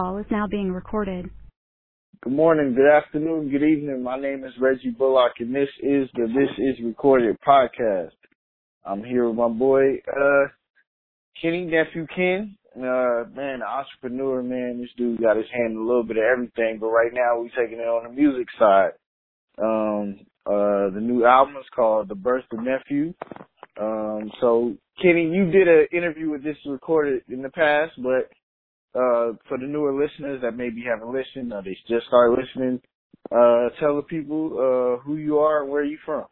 call is now being recorded. Good morning, good afternoon, good evening. My name is Reggie Bullock, and this is the This Is Recorded podcast. I'm here with my boy, Kenny, Nephew Ken. Man, the entrepreneur, man, this dude got his hand in a little bit of everything, but right now we're taking it on the music side. The new album is called The Birth of Nephew. So, Kenny, you did an interview with This Recorded in the past, but for the newer listeners that maybe haven't listened or they just started listening, tell the people who you are and where you from.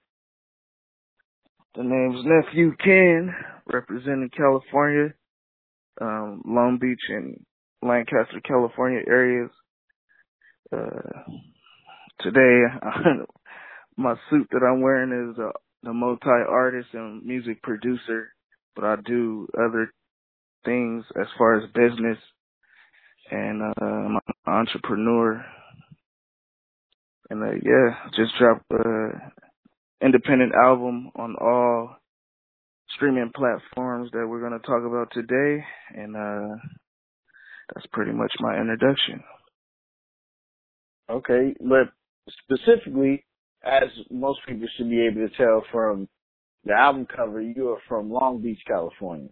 The name's Nephew Ken, representing California, Long Beach and Lancaster, California areas. Today, my suit that I'm wearing is the multi-artist and music producer, but I do other things as far as business, and I'm an entrepreneur. And just dropped an independent album on all streaming platforms that we're going to talk about today, and that's pretty much my introduction. Okay, but specifically, as most people should be able to tell from the album cover, you are from Long Beach, California,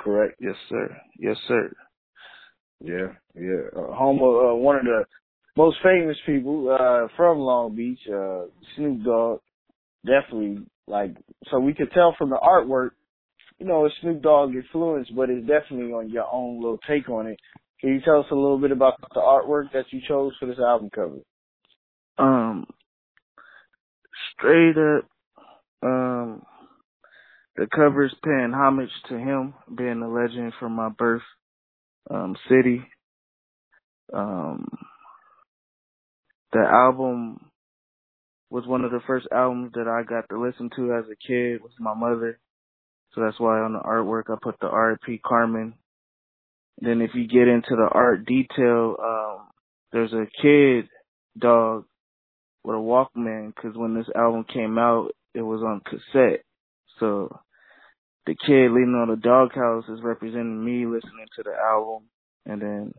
correct? Yes, sir. Yes, sir. Yeah. Home of one of the most famous people from Long Beach, Snoop Dogg, definitely. Like, so we could tell from the artwork, you know, it's Snoop Dogg influence, but it's definitely on your own little take on it. Can you tell us a little bit about the artwork that you chose for this album cover? Straight up, the cover's paying homage to him being a legend from my birth city. The album was one of the first albums that I got to listen to as a kid with my mother. So that's why on the artwork I put the R.I.P. Carmen. Then if you get into the art detail, there's a kid dog with a Walkman, because when this album came out, it was on cassette. So the kid leaning on the doghouse is representing me listening to the album. And then,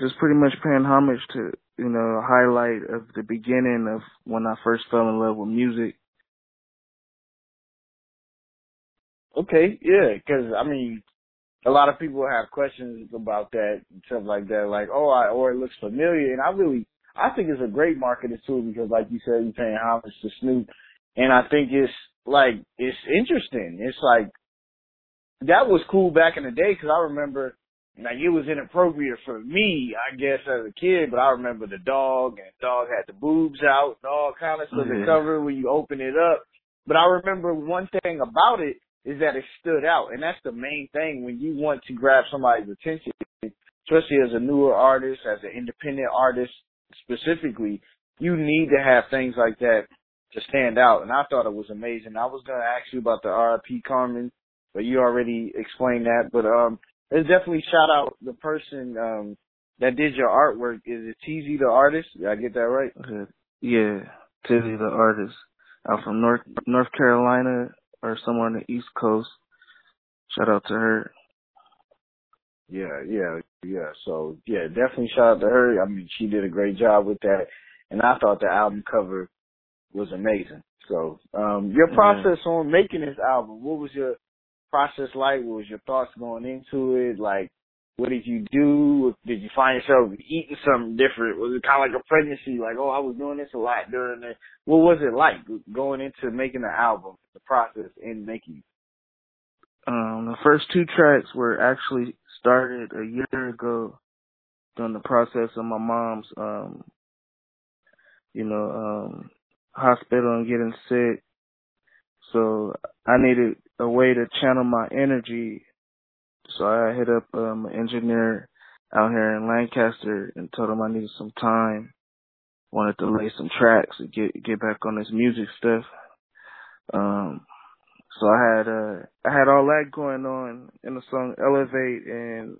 just pretty much paying homage to, you know, a highlight of the beginning of when I first fell in love with music. Okay, yeah, because, I mean, a lot of people have questions about that and stuff like that, like, or it looks familiar. And I think it's a great marketing tool because, like you said, you're paying homage to Snoop. And I think it's interesting. It's like, that was cool back in the day because I remember, like, it was inappropriate for me, I guess, as a kid, but I remember the dog, and the dog had the boobs out and all kind of stuff to cover when you open it up. But I remember one thing about it, is that it stood out, and that's the main thing when you want to grab somebody's attention, especially as a newer artist, as an independent artist specifically, you need to have things like that to stand out, and I thought it was amazing. I was going to ask you about the R.I.P. Carmen, but you already explained that, but let's definitely shout out the person that did your artwork. Is it TZ the artist? Did I get that right? Okay. Yeah, TZ the artist. I'm from North Carolina, or somewhere on the East Coast. Shout out to her. Yeah. So, yeah, definitely shout out to her. I mean, she did a great job with that, and I thought the album cover was amazing. So, your process on making this album, what was your process like? What was your thoughts going into it? Like, what did you do? Did you find yourself eating something different? Was it kind of like a pregnancy? Like, I was doing this a lot during the... What was it like going into making the album, the process in making it? The first two tracks were actually started a year ago during the process of my mom's, hospital and getting sick. So I needed a way to channel my energy. So I hit up an engineer out here in Lancaster and told him I needed some time. Wanted to lay some tracks and get back on this music stuff. So I had all that going on, in the song Elevate and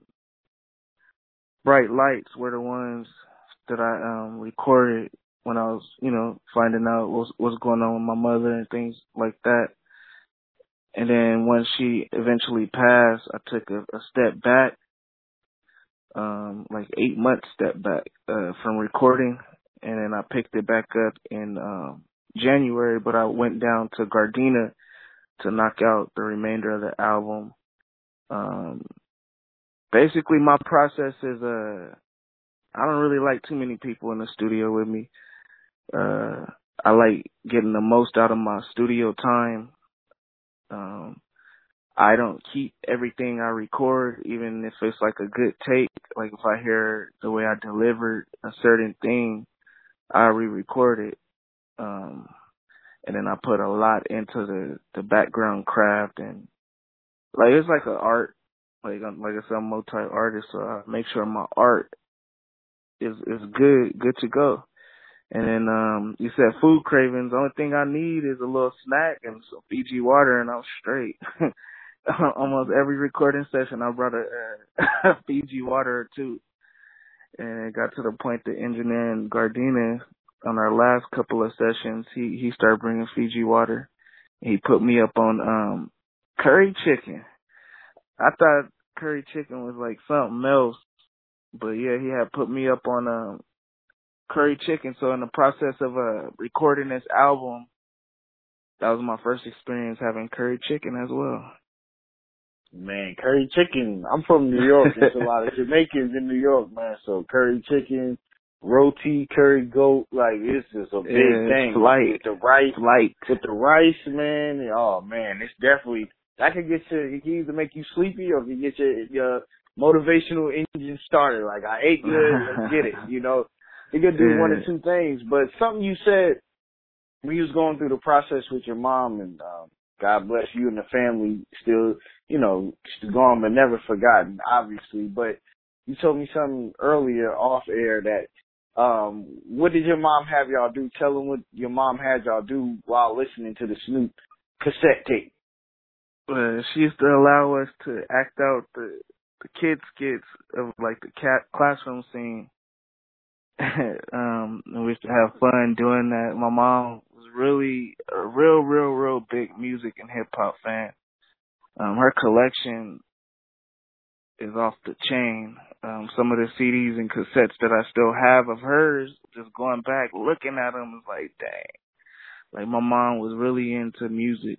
Bright Lights were the ones that I recorded when I was, finding out what's going on with my mother and things like that. And then when she eventually passed, I took a step back like 8 months step back from recording, and then I picked it back up in January, but I went down to Gardena to knock out the remainder of the album. Basically my process is I don't really like too many people in the studio with me. I like getting the most out of my studio time. I don't keep everything I record, even if it's like a good take. Like if I hear the way I delivered a certain thing, I re-record it. And then I put a lot into the background craft, and like it's like an art. Like I said, I'm multi-artist, so I make sure my art is good to go. And then you said food cravings. The only thing I need is a little snack and some Fiji water, and I'm straight. Almost every recording session, I brought a Fiji water or two. And it got to the point the engineer in Gardena, on our last couple of sessions, he started bringing Fiji water. He put me up on curry chicken. I thought curry chicken was like something else, but yeah, he had put me up on curry chicken. So in the process of recording this album, that was my first experience having curry chicken as well. Man, curry chicken. I'm from New York. There's a lot of Jamaicans in New York, man. So curry chicken, roti, curry goat, like it's just a big thing. Like with the rice, man. Oh man, it's definitely. That could get you, it can either make you sleepy or it can get your motivational engine started. Like, I ate good, let's get it, you know. It could do one or two things. But something you said when you was going through the process with your mom, and God bless you and the family, still, you know, still gone but never forgotten, obviously. But you told me something earlier off air that what did your mom have y'all do? Tell them what your mom had y'all do while listening to the Snoop cassette tape. She used to allow us to act out the kids' skits of, like, the classroom scene. And we used to have fun doing that. My mom was really a real big music and hip-hop fan. Her collection is off the chain. Some of the CDs and cassettes that I still have of hers, just going back, looking at them, is like, dang. Like, my mom was really into music.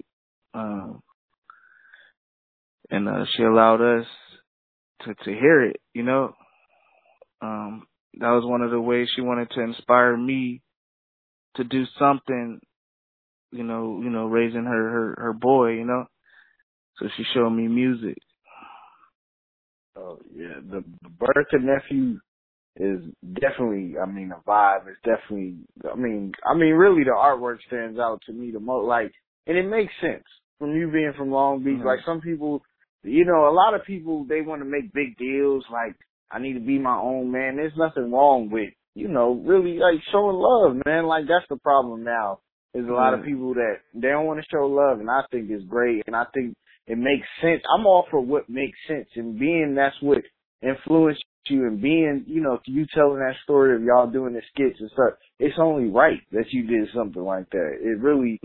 And she allowed us to hear it, you know. That was one of the ways she wanted to inspire me to do something, you know, raising her boy, you know. So she showed me music. Oh yeah, the Birth of Nephew is definitely, I mean, the vibe is definitely, I mean, really the artwork stands out to me the most, like, and it makes sense from you being from Long Beach. Mm-hmm. Like some people. You know, a lot of people, they want to make big deals, like, I need to be my own man. There's nothing wrong with, you know, really, like, showing love, man. Like, that's the problem now. There's a lot of people that they don't want to show love, and I think it's great, and I think it makes sense. I'm all for what makes sense, and being that's what influenced you, and being, you know, you telling that story of y'all doing the skits and stuff, it's only right that you did something like that. It really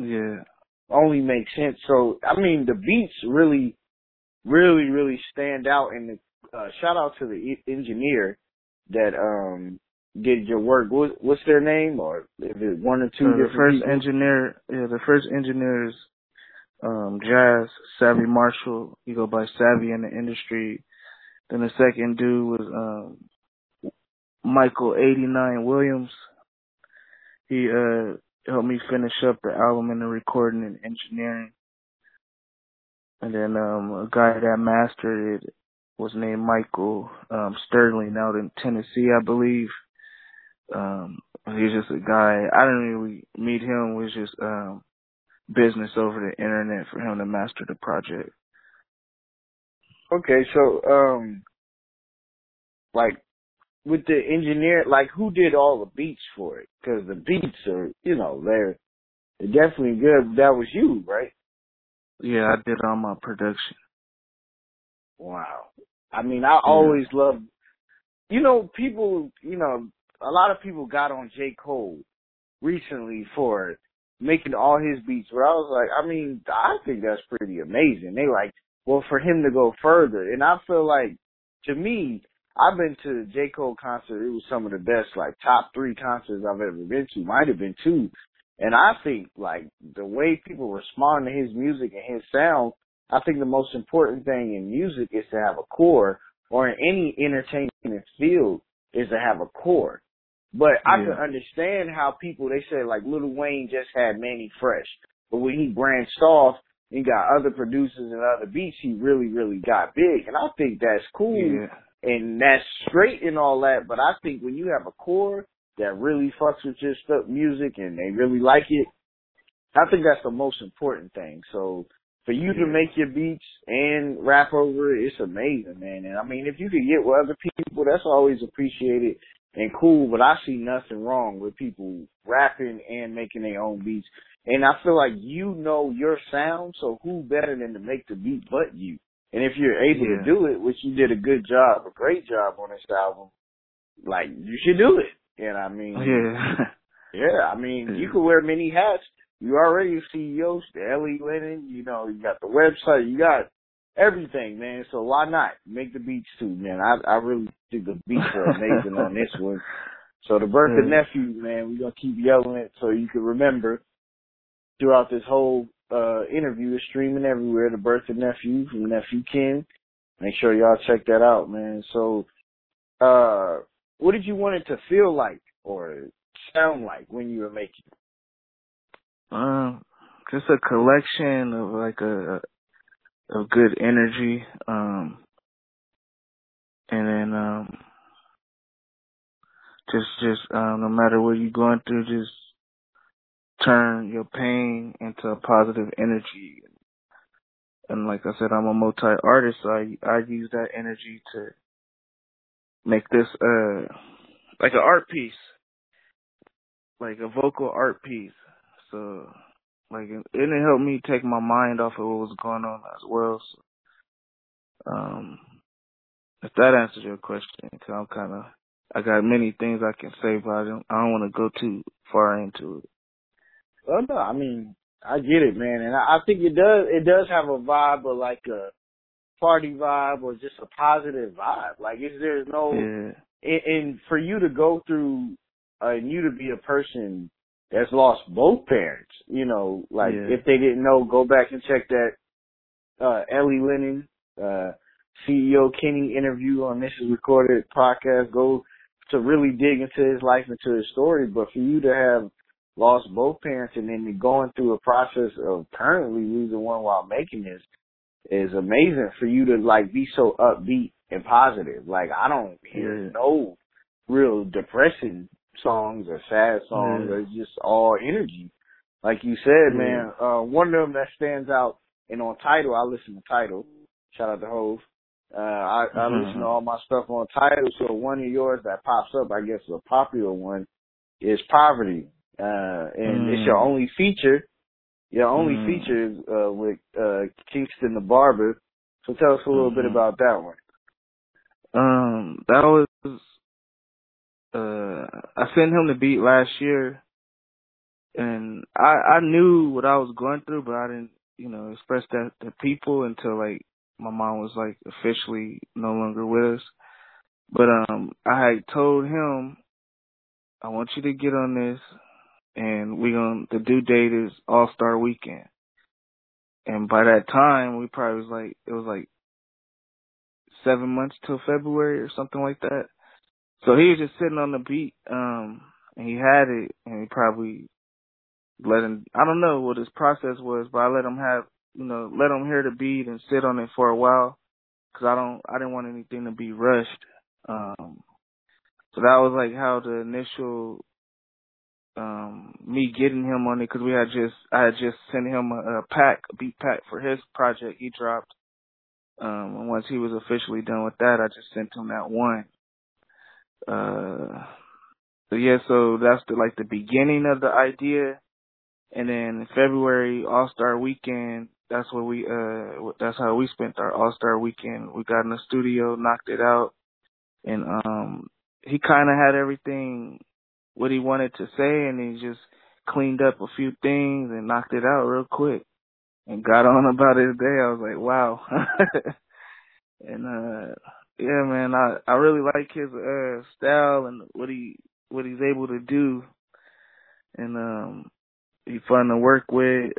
only makes sense. So, I mean, the beats really... really stand out, and shout out to the engineer that did your work. What's their name, or if it's one or two? The first people? Engineer, yeah, the first engineer is Jazz Savvy Marshall. You go by Savvy in the industry. Then the second dude was Michael 89 Williams. He helped me finish up the album and the recording and engineering. And then a guy that mastered it was named Michael Sterling out in Tennessee, I believe. He's just a guy. I didn't really meet him. It was just business over the internet for him to master the project. Okay, so, like, with the engineer, like, who did all the beats for it? Because the beats are, you know, they're definitely good. That was you, right? Yeah, I did all my production. Wow. I mean, I always love, you know, people, you know, a lot of people got on J. Cole recently for making all his beats, but I was like, I mean, I think that's pretty amazing. They like, well, for him to go further. And I feel like, to me, I've been to the J. Cole concert. It was some of the best, like, top three concerts I've ever been to. Might have been two. And I think, like, the way people respond to his music and his sound, I think the most important thing in music is to have a core, or in any entertainment field is to have a core. But I can understand how people, they say, like, Lil Wayne just had Manny Fresh. But when he branched off and got other producers and other beats, he really, really got big. And I think that's cool. Yeah. And that's straight and all that, but I think when you have a core that really fucks with your stuff, music, and they really like it, I think that's the most important thing. So for you to make your beats and rap over it, it's amazing, man. And I mean, if you can get with other people, that's always appreciated and cool, but I see nothing wrong with people rapping and making their own beats. And I feel like you know your sound, so who better than to make the beat but you? And if you're able to do it, which you did a great job on this album, like, you should do it. And I mean, you could wear many hats. You already CEO, Ellie Lennon, you know, you got the website, you got everything, man. So why not make the beats too, man? I really think the beats are amazing on this one. So The Birth of Nephew, man, we're going to keep yelling it so you can remember throughout this whole interview is streaming everywhere. The Birth of Nephew from Nephew Ken. Make sure y'all check that out, man. So, what did you want it to feel like or sound like when you were making it? Just a collection of like of good energy, and then just no matter what you're going through, just turn your pain into a positive energy. And like I said, I'm a multi-artist, so I use that energy to make this like an art piece, like a vocal art piece. So like it helped me take my mind off of what was going on as well. So, if that answers your question, because I got many things I can say, but I don't want to go too far into it. Well, no, I mean, I get it, man, and I think it does have a vibe of like a party vibe or just a positive vibe. Like, there's no, and for you to go through, and you to be a person that's lost both parents, you know, like if they didn't know, go back and check that Ellylinen, CEO Kenny interview on This Is Recorded podcast. Go to really dig into his life, into his story, but for you to have lost both parents and then going through a process of currently losing one while making this is amazing for you to like be so upbeat and positive. Like, I don't hear no real depressing songs or sad songs. It's just all energy. Like you said, man, one of them that stands out, and on Tidal, I listen to Tidal. Shout out to Hov. I listen to all my stuff on Tidal, so one of yours that pops up, I guess a popular one, is Poverty. And it's your only feature is, with, Kingston the Barber. So tell us a little bit about that one. That was, I sent him the beat last year, and I knew what I was going through, but I didn't, you know, express that to people until like my mom was like officially no longer with us. But, I had told him, I want you to get on this. And the due date is All-Star Weekend. And by that time, we probably it was like 7 months till February or something like that. So he was just sitting on the beat, and he had it, and he probably I don't know what his process was, but I let him hear the beat and sit on it for a while, because I didn't want anything to be rushed. So that was like how the initial, me getting him on it, because I had just sent him a beat pack for his project he dropped, and once he was officially done with that, I just sent him that one. So that's the beginning of the idea, and then February All-Star Weekend, that's what that's how we spent our All-Star Weekend. We got in the studio, knocked it out, and he kind of had everything what he wanted to say, and he just cleaned up a few things and knocked it out real quick and got on about his day. I was like, wow. And Yeah, man, I really like his style and what he's able to do, and he's fun to work with.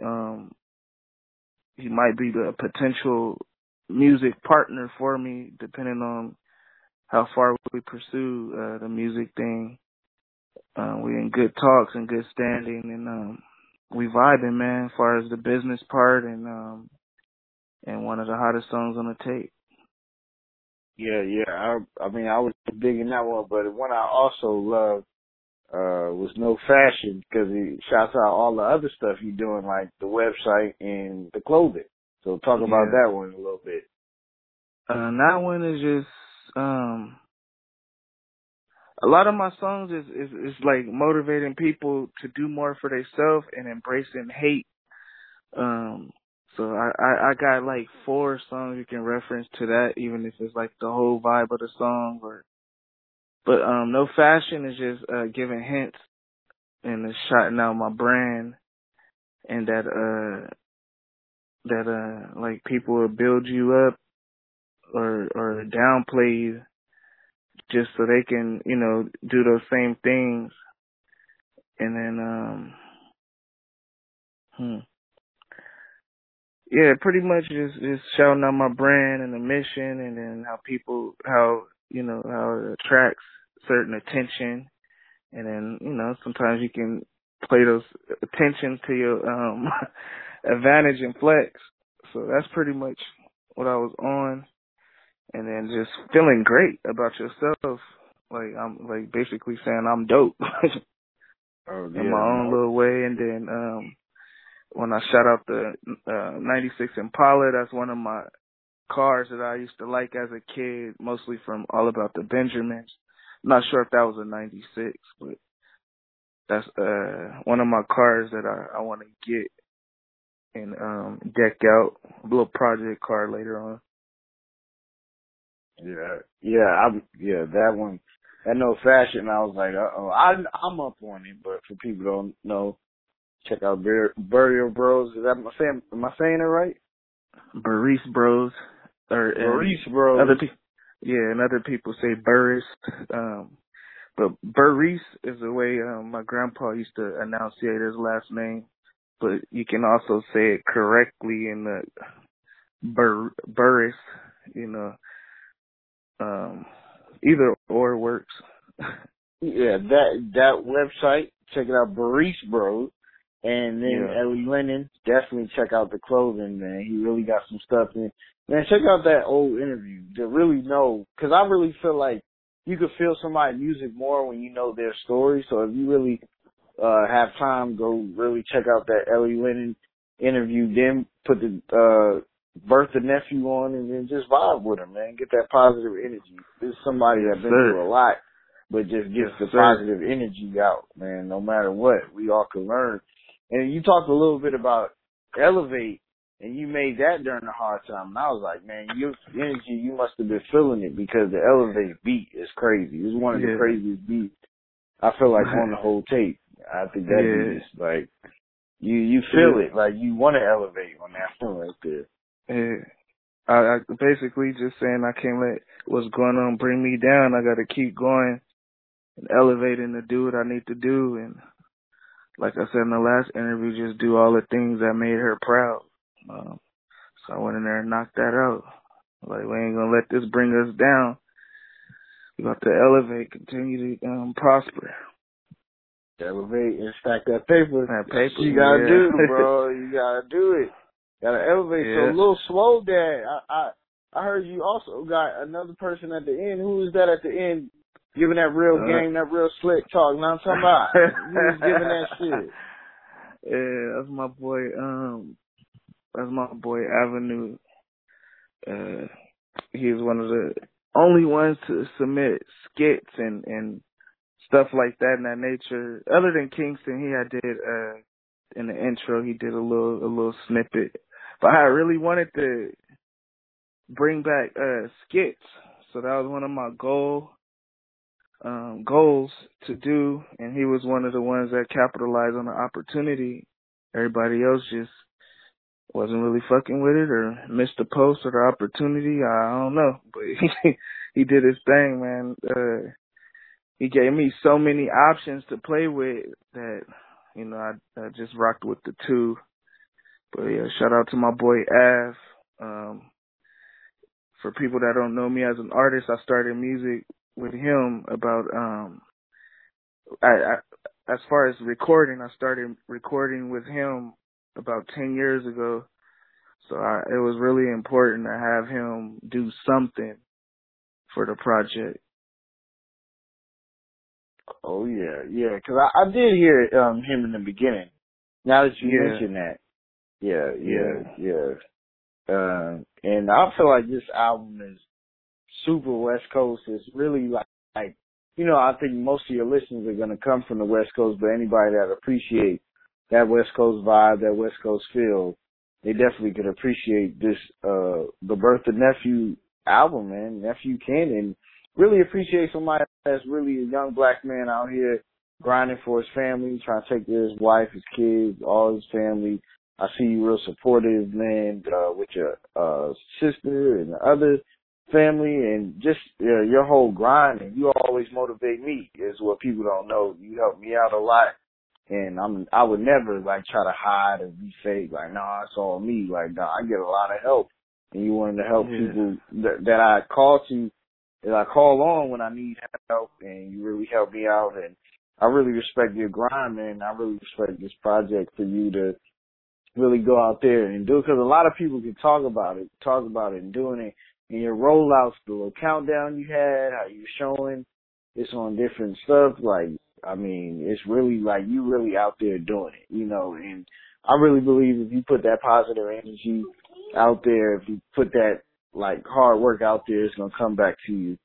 He might be the potential music partner for me, depending on how far we pursue the music thing. We're in good talks and good standing, and we vibing, man, as far as the business part, and one of the hottest songs on the tape. Yeah. I mean, I was digging that one, but one I also loved was No Fashion, because he shouts out all the other stuff you're doing, like the website and the clothing. So talk about that one a little bit. That one is just a lot of my songs is like motivating people to do more for themselves and embracing hate. So I got like 4 songs you can reference to that, even if it's like the whole vibe of the song. But No Fashion is just giving hints and it's shouting out my brand, and that like people will build you up or downplay you just so they can, you know, do those same things. And then yeah, pretty much just shouting out my brand and the mission, and then how it attracts certain attention. And then, you know, sometimes you can play those attention to your advantage and flex. So that's pretty much what I was on. And then just feeling great about yourself. Like, I'm like basically saying I'm dope in my own little way. And then, when I shout out the 96 Impala, that's one of my cars that I used to like as a kid, mostly from All About the Benjamins. I'm not sure if that was a 96, but that's one of my cars that I want to get and deck out. A little project car later on. Yeah, that one. That No Fashion, I was like, uh-oh. I'm up on it, but for people who don't know, check out Burries Bros. Is that am I saying it right? Burries Bros. And other people say Burris. But Burries is the way my grandpa used to enunciate his last name. But you can also say it correctly in the Burris, you know. Either or works. Yeah, that website, check it out, Burries Bros. And then Ellie Lennon, definitely check out the clothing, man. He really got some stuff in. Man, check out that old interview to really know, because I really feel like you could feel somebody's music more when you know their story. So if you really have time, go really check out that Ellie Lennon interview, then put the Birth of Nephew on, and then just vibe with him, man. Get that positive energy. This is somebody that's been through a lot, but just gets the positive energy out, man. No matter what, we all can learn. And you talked a little bit about Elevate, and you made that during the hard time. And I was like, man, your energy, you must have been feeling it, because the Elevate beat is crazy. It's one of the craziest beats, I feel like, on the whole tape. I think that is, like, you feel it. Like, you want to elevate on that one right there. Yeah. I basically just saying I can't let what's going on bring me down. I got to keep going and elevating to do what I need to do. And like I said in the last interview, just do all the things that made her proud. So I went in there and knocked that out. Like, we ain't going to let this bring us down. We got to elevate, continue to prosper. Elevate and stack that paper. That paper. You got to do, bro. You got to do it. Got to elevate. Yeah. So Little Swole Dad, I heard you also got another person at the end. Who was that at the end? Giving that real game, that real slick talk. Now I'm talking about you was giving that shit. Yeah, that's my boy. That's my boy Avenue. He's one of the only ones to submit skits and stuff like that in that nature. Other than Kingston, in the intro, he did a little snippet. But I really wanted to bring back skits, so that was one of my goals to do, and he was one of the ones that capitalized on the opportunity. Everybody else just wasn't really fucking with it, or missed the post or the opportunity. I don't know, but he did his thing, man. He gave me so many options to play with that, you know, I just rocked with the two. But yeah, shout out to my boy Av. For people that don't know me as an artist, I started music with him about I as far as recording, I started recording with him about 10 years ago. So it was really important to have him do something for the project. Oh, yeah, yeah, because I did hear him in the beginning. Now that you mentioned that. Yeah. And I feel like this album is super West Coast. It's really like, you know, I think most of your listeners are going to come from the West Coast, but anybody that appreciates that West Coast vibe, that West Coast feel, they definitely could appreciate this, The Birth of Nephew album, man, Nephew Ken, and really appreciate somebody that's really a young black man out here grinding for his family, trying to take care of his wife, his kids, all his family. I see you real supportive, man, with your sister and the other family, and just your whole grind. And you always motivate me, is what people don't know. You help me out a lot, and I would never like try to hide or be fake. Like, nah, it's all me. Like, nah, I get a lot of help, and you wanted to help people that I call to, that I call on when I need help, and you really help me out. And I really respect your grind, man. I really respect this project for you to really go out there and do it, because a lot of people can talk about it and doing it. And your rollouts, the little countdown you had, how you showing it's on different stuff. Like, I mean, it's really like you really out there doing it, you know. And I really believe if you put that positive energy out there, if you put that like hard work out there, it's gonna come back to you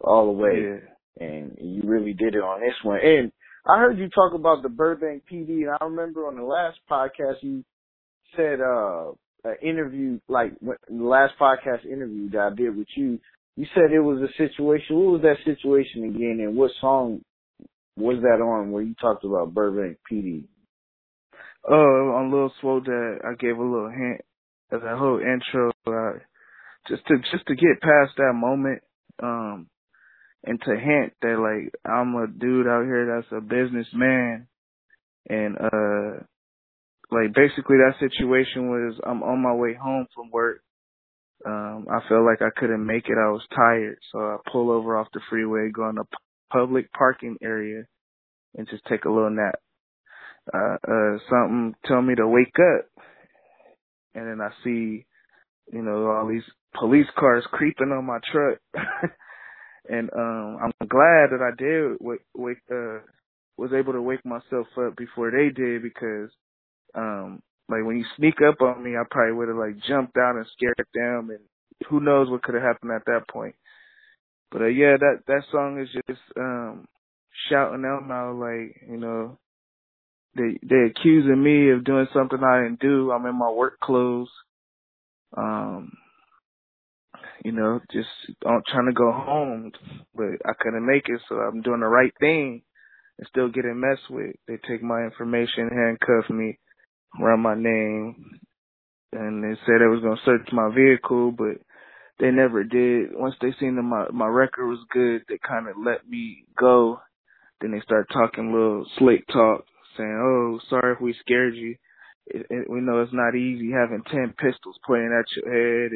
all the way. Yeah. And you really did it on this one. And I heard you talk about the Burbank PD, and I remember on the last podcast you said an interview, like the last podcast interview that I did with you, you said it was a situation. What was that situation again, and what song was that on where you talked about Burbank PD? Oh, on Little Swole Dad, I gave a little hint of that whole intro, just to get past that moment, and to hint that, like, I'm a dude out here that's a businessman, and like, basically that situation was I'm on my way home from work. I felt like I couldn't make it. I was tired. So I pull over off the freeway, go in a public parking area, and just take a little nap. Something tell me to wake up. And then I see, you know, all these police cars creeping on my truck. And I'm glad that I did was able to wake myself up before they did, because like, when you sneak up on me, I probably would have like jumped out and scared them, and who knows what could have happened at that point. But yeah, that song is just shouting out now, like, you know, they accusing me of doing something I didn't do. I'm in my work clothes, you know, just trying to go home, but I couldn't make it, so I'm doing the right thing and still getting messed with. They take my information, handcuff me, run my name, and they said they was gonna search my vehicle, but they never did. Once they seen that my record was good, they kind of let me go. Then they started talking little slick talk, saying, "Oh, sorry if we scared you. We know it's not easy having 10 pistols pointing at your head,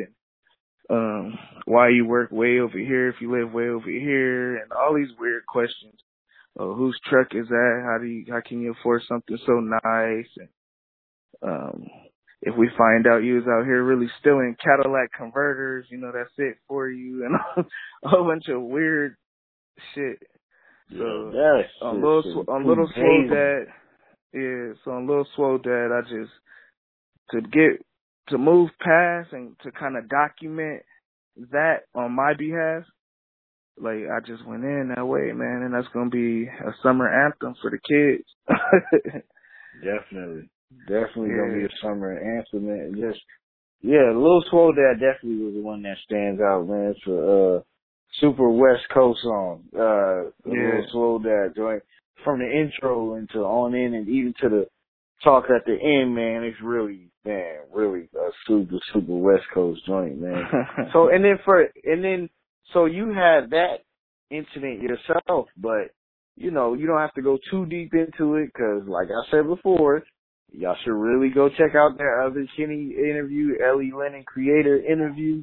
and why you work way over here if you live way over here," and all these weird questions. "Oh, whose truck is that? How can you afford something so nice?" And if we find out you was out here really stealing Cadillac converters, you know, that's it for you, and a whole bunch of weird shit. So yeah, on Little Swole Dad, on Little Swole Dad, I just, to move past and to kind of document that on my behalf, like, I just went in that way, man, and that's going to be a summer anthem for the kids. Definitely gonna be a summer anthem, man. Just Lil Swole Dad definitely was the one that stands out, man. It's a super West Coast song. Lil Swole Dad joint, from the intro into on in, and even to the talk at the end, man. It's really a super West Coast joint, man. So and then So you had that incident yourself, but, you know, you don't have to go too deep into it because, like I said before, y'all should really go check out their other Kenny interview, Ellie Lennon creator interview,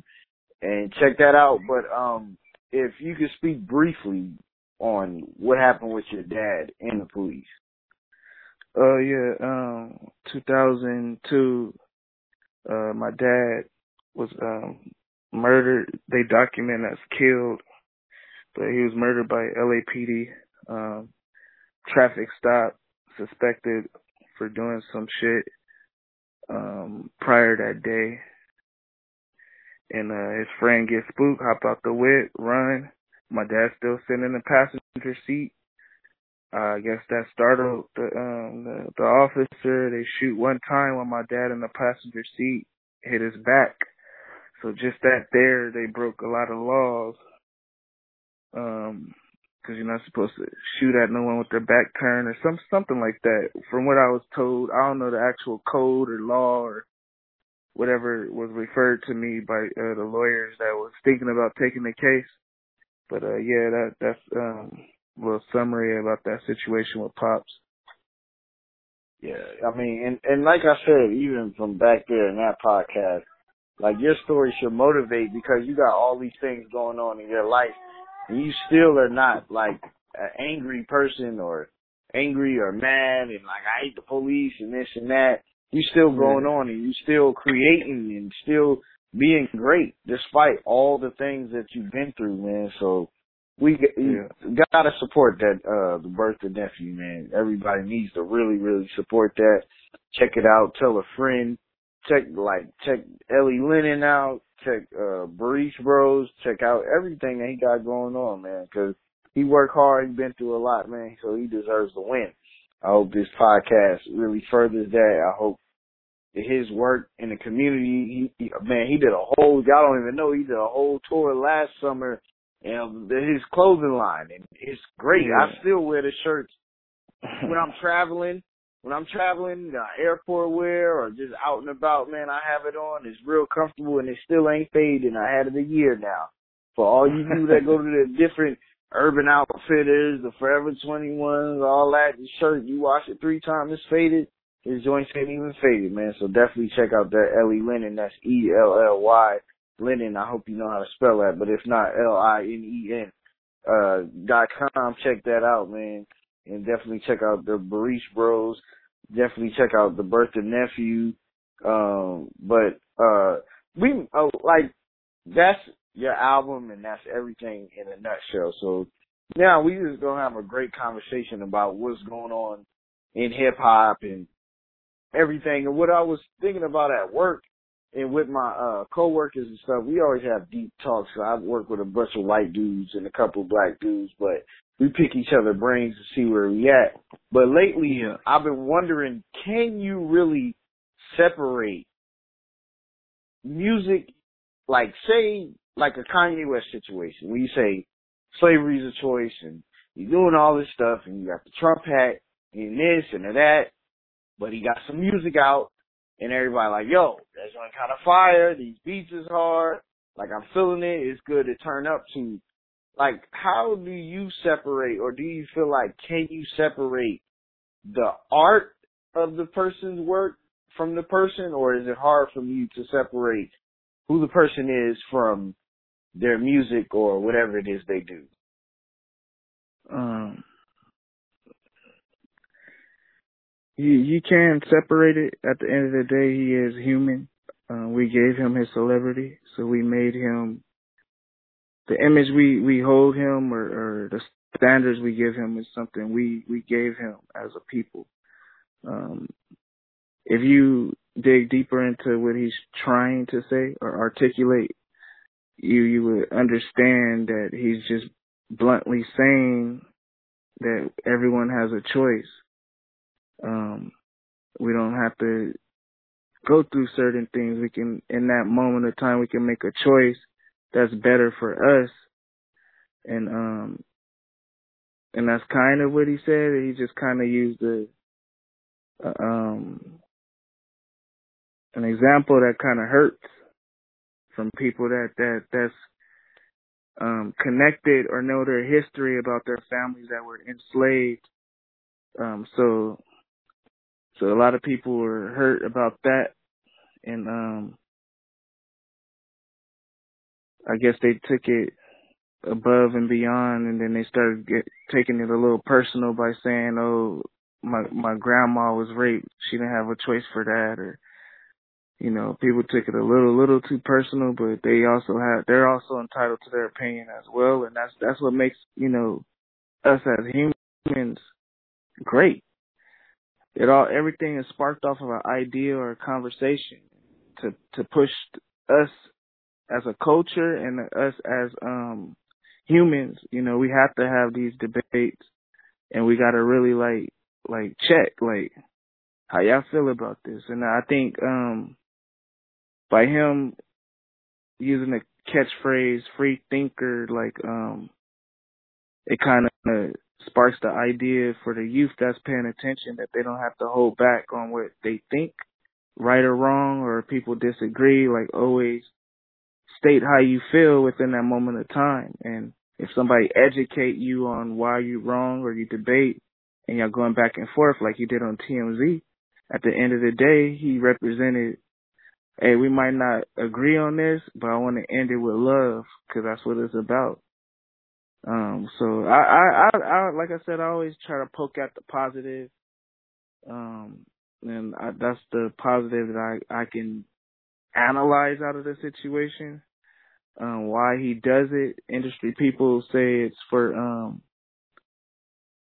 and check that out. But if you could speak briefly on what happened with your dad and the police. Oh, yeah. 2002, my dad was murdered. They document as killed, but he was murdered by LAPD. Traffic stop, suspected for doing some shit prior that day. And his friend gets spooked, hop out the whip, run. My dad's still sitting in the passenger seat. I guess that startled the officer. They shoot one time while my dad in the passenger seat, hit his back. So just that there, they broke a lot of laws. Because you're not supposed to shoot at no one with their back turned or something like that. From what I was told, I don't know the actual code or law or whatever was referred to me by the lawyers that was thinking about taking the case. But, yeah, that's a little summary about that situation with Pops. Yeah, I mean, and like I said, even from back there in that podcast, like your story should motivate because you got all these things going on in your life and you still are not like an angry person or angry or mad and like I hate the police and this and that. You still going on and you still creating and still being great despite all the things that you've been through, man. So you gotta support that, The Birth of Nephew, man. Everybody needs to really, really support that. Check it out. Tell a friend. Check Ellie Lennon out. Check, Burries Bros. Check out everything that he got going on, man. Cause he worked hard. He's been through a lot, man. So he deserves to win. I hope this podcast really furthers that. I hope his work in the community, he did a whole, y'all don't even know, he did a whole tour last summer. And his clothing line, and it's great. Yeah. I still wear the shirts when I'm traveling. When I'm traveling, airport wear or just out and about, man, I have it on. It's real comfortable, and it still ain't fading. I had it a year now. For all you do that go to the different Urban Outfitters, the Forever 21s, all that, the shirt, you wash it 3 times, it's faded. His joints ain't even faded, man. So definitely check out that Ellie Lennon. That's E-L-L-Y. Lennon, I hope you know how to spell that, but if not, L-I-N-E-N, .com, check that out, man, and definitely check out the Burries Bros, definitely check out The Birth of Nephew, that's your album, and that's everything in a nutshell, so now we just gonna have a great conversation about what's going on in hip-hop and everything, and what I was thinking about at work, and with my co-workers and stuff, we always have deep talks. So I work with a bunch of white dudes and a couple of black dudes, but we pick each other brains to see where we at. But lately, I've been wondering, can you really separate music, like, say, like a Kanye West situation, where you say slavery is a choice and you're doing all this stuff and you got the Trump hat and this and that, but he got some music out. And everybody like, yo, that's one kind of fire. These beats is hard. Like, I'm feeling it. It's good to turn up to. Like, how do you separate, or do you feel like, can you separate the art of the person's work from the person, or is it hard for you to separate who the person is from their music or whatever it is they do? You can separate it. At the end of the day, he is human. We gave him his celebrity, so we made him the image we hold him, or the standards we give him is something we gave him as a people. If you dig deeper into what he's trying to say or articulate, you would understand that he's just bluntly saying that everyone has a choice. We don't have to go through certain things. We can, in that moment of time, we can make a choice that's better for us. And that's kind of what he said. He just kind of used an example that kind of hurts from people that's connected or know their history about their families that were enslaved. So a lot of people were hurt about that, and I guess they took it above and beyond, and then they started taking it a little personal by saying, "Oh, my grandma was raped. She didn't have a choice for that," or you know, people took it a little too personal, but they're also entitled to their opinion as well, and that's what makes, you know, us as humans great. Everything is sparked off of an idea or a conversation to push us as a culture and us as humans. You know, we have to have these debates, and we got to really like check how y'all feel about this. And I think by him using the catchphrase "free thinker," it kind of sparks the idea for the youth that's paying attention that they don't have to hold back on what they think, right or wrong, or people disagree. Like, always state how you feel within that moment of time. And if somebody educate you on why you're wrong or you debate and y'all going back and forth like you did on TMZ, at the end of the day, he represented, hey, we might not agree on this, but I want to end it with love because that's what it's about. So I like I said, I always try to poke at the positive, and that's the positive that I can analyze out of the situation, why he does it. Industry people say it's for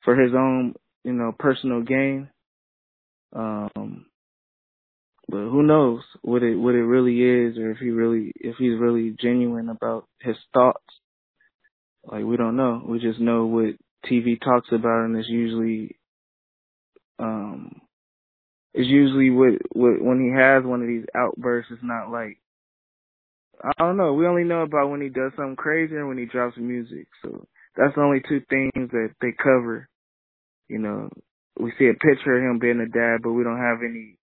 his own, you know, personal gain, but who knows what it really is, or if he's really genuine about his thoughts. Like, we don't know. We just know what TV talks about, and it's usually what when he has one of these outbursts. It's not like, I don't know. We only know about when he does something crazy and when he drops music. So that's the only two things that they cover. You know, we see a picture of him being a dad, but we don't have any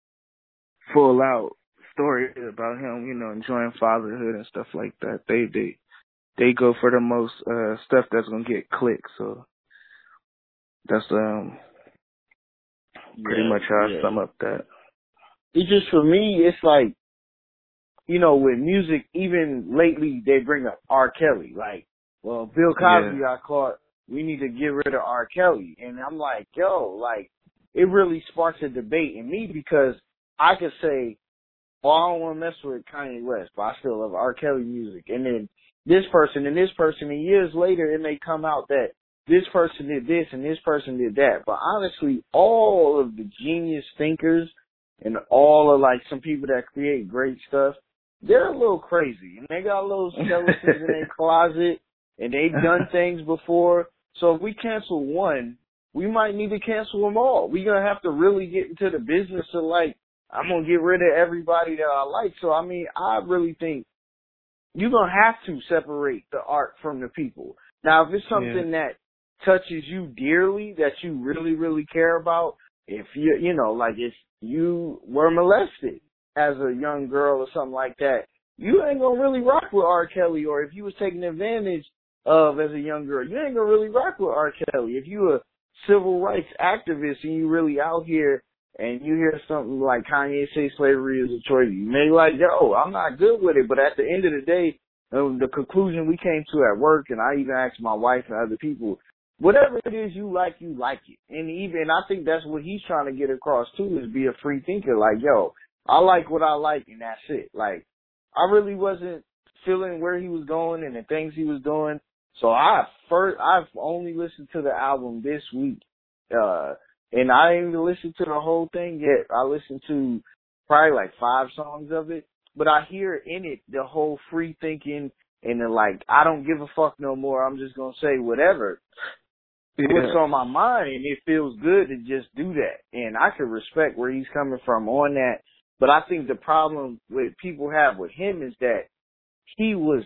full out stories about him, you know, enjoying fatherhood and stuff like that. They go for the most stuff that's gonna get clicks. So that's pretty much how I sum up that. It's just, for me, it's like, you know, with music, even lately they bring up R. Kelly. Like, well, Bill Cosby got caught, we need to get rid of R. Kelly. And I'm like, yo, like, it really sparks a debate in me, because I could say, well, I don't want to mess with Kanye West, but I still love R. Kelly music. And then this person, and years later it may come out that this person did this and this person did that. But honestly, all of the genius thinkers and all of, like, some people that create great stuff, they're a little crazy, and they got little skeletons in their closet, and they've done things before. So if we cancel one, we might need to cancel them all. We're going to have to really get into the business of, like, I'm going to get rid of everybody that I like. So, I mean, I really think you're going to have to separate the art from the people. Now, if it's something that touches you dearly, that you really, really care about, if you, you know, like, if you were molested as a young girl or something like that, you ain't going to really rock with R. Kelly. Or if you was taken advantage of as a young girl, you ain't going to really rock with R. Kelly. If you a civil rights activist and you really out here, and you hear something like Kanye say slavery is a choice, you may like, yo, I'm not good with it. But at the end of the day, the conclusion we came to at work, and I even asked my wife and other people, whatever it is you like it. And even, I think that's what he's trying to get across too, is be a free thinker. Like, yo, I like what I like, and that's it. Like, I really wasn't feeling where he was going and the things he was doing. So I've only listened to the album this week, and I didn't even listen to the whole thing yet. I listened to probably like 5 songs of it, but I hear in it the whole free thinking and the, like, I don't give a fuck no more, I'm just going to say whatever. What's on my mind, and it feels good to just do that. And I can respect where he's coming from on that. But I think the problem with people have with him is that he was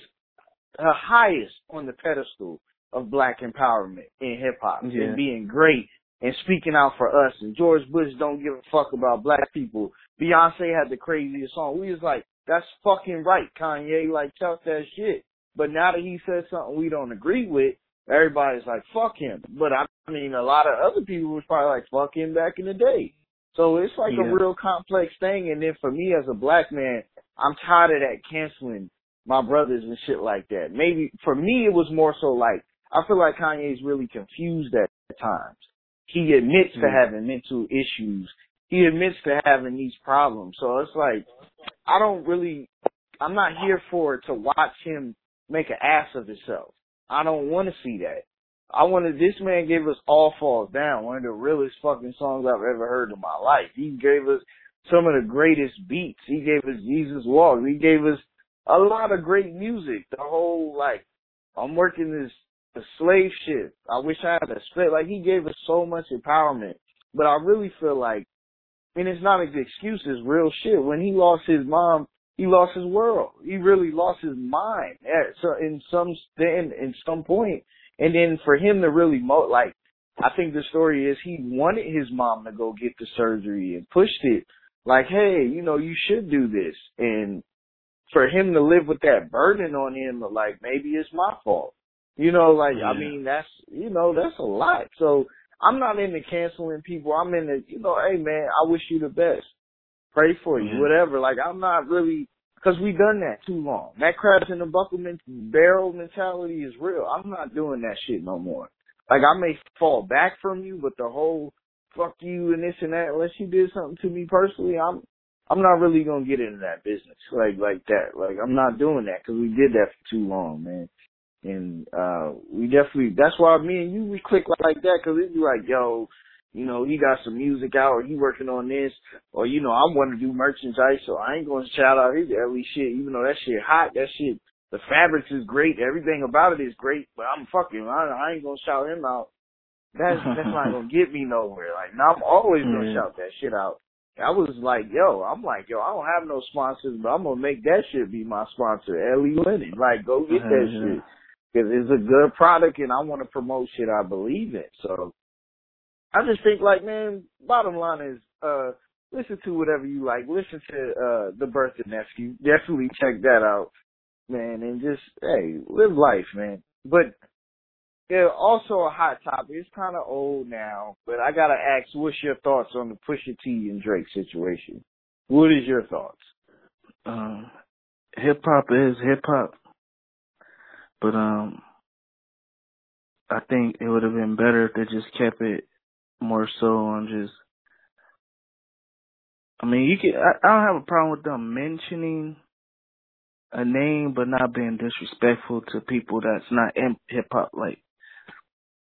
the highest on the pedestal of black empowerment in hip-hop and being great and speaking out for us. And George Bush don't give a fuck about black people. Beyonce had the craziest song. We was like, that's fucking right, Kanye. Like, talk that shit. But now that he says something we don't agree with, everybody's like, fuck him. But I mean, a lot of other people was probably like, fuck him back in the day. So it's like a real complex thing. And then for me as a black man, I'm tired of that canceling my brothers and shit like that. Maybe for me, it was more so like, I feel like Kanye's really confused at times. He admits to having mental issues. He admits to having these problems. So it's like, I don't really, I'm not here for to watch him make an ass of himself. I don't want to see that. This man gave us All Falls Down, one of the realest fucking songs I've ever heard in my life. He gave us some of the greatest beats. He gave us Jesus Walk. He gave us a lot of great music. The whole, like, I'm working the slave shit. I wish I had a slave. Like, he gave us so much empowerment. But I really feel like, and it's not an excuse, it's real shit. When he lost his mom, he lost his world. He really lost his mind in some point. And then for him to really I think the story is he wanted his mom to go get the surgery and pushed it. Like, hey, you know, you should do this. And for him to live with that burden on him, like, maybe it's my fault. You know, like, I mean, that's, you know, that's a lot. So I'm not into canceling people. I'm into, you know, hey, man, I wish you the best. Pray for you, whatever. Like, I'm not really, because we done that too long. That crabs in the buckle barrel mentality is real. I'm not doing that shit no more. Like, I may fall back from you, but the whole fuck you and this and that, unless you did something to me personally, I'm not really going to get into that business like that. Like, I'm not doing that because we did that for too long, man. And we definitely, that's why me and you, we click like that, because it'd be like, yo, you know, he got some music out, or he working on this, or, you know, I want to do merchandise, so I ain't going to shout out his early shit, even though that shit hot, that shit, the fabrics is great, everything about it is great, but I ain't going to shout him out. That's not going to get me nowhere. Like, now I'm always going to shout that shit out. I'm like, yo, I don't have no sponsors, but I'm going to make that shit be my sponsor, Ellie Lennon. Like, go get that shit, because it's a good product, and I want to promote shit I believe in, so. I just think, like, man, bottom line is listen to whatever you like. Listen to The Birth of Nephew. Definitely check that out, man, and just, hey, live life, man. But yeah, also a hot topic. It's kind of old now, but I got to ask, what's your thoughts on the Pusha T and Drake situation? What is your thoughts? Hip-hop is hip-hop, but I think it would have been better if they just kept it more so on just, I mean, I don't have a problem with them mentioning a name, but not being disrespectful to people that's not in hip hop. Like,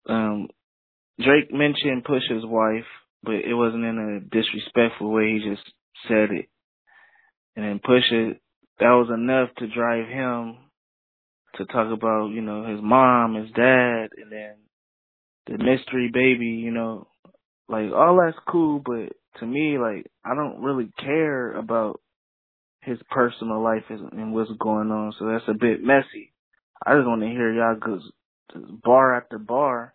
Drake mentioned Pusha's wife, but it wasn't in a disrespectful way. He just said it, and then Pusha, that was enough to drive him to talk about, you know, his mom, his dad, and then the mystery baby, you know. Like, all that's cool, but to me, like, I don't really care about his personal life and what's going on, so that's a bit messy. I just want to hear y'all go bar after bar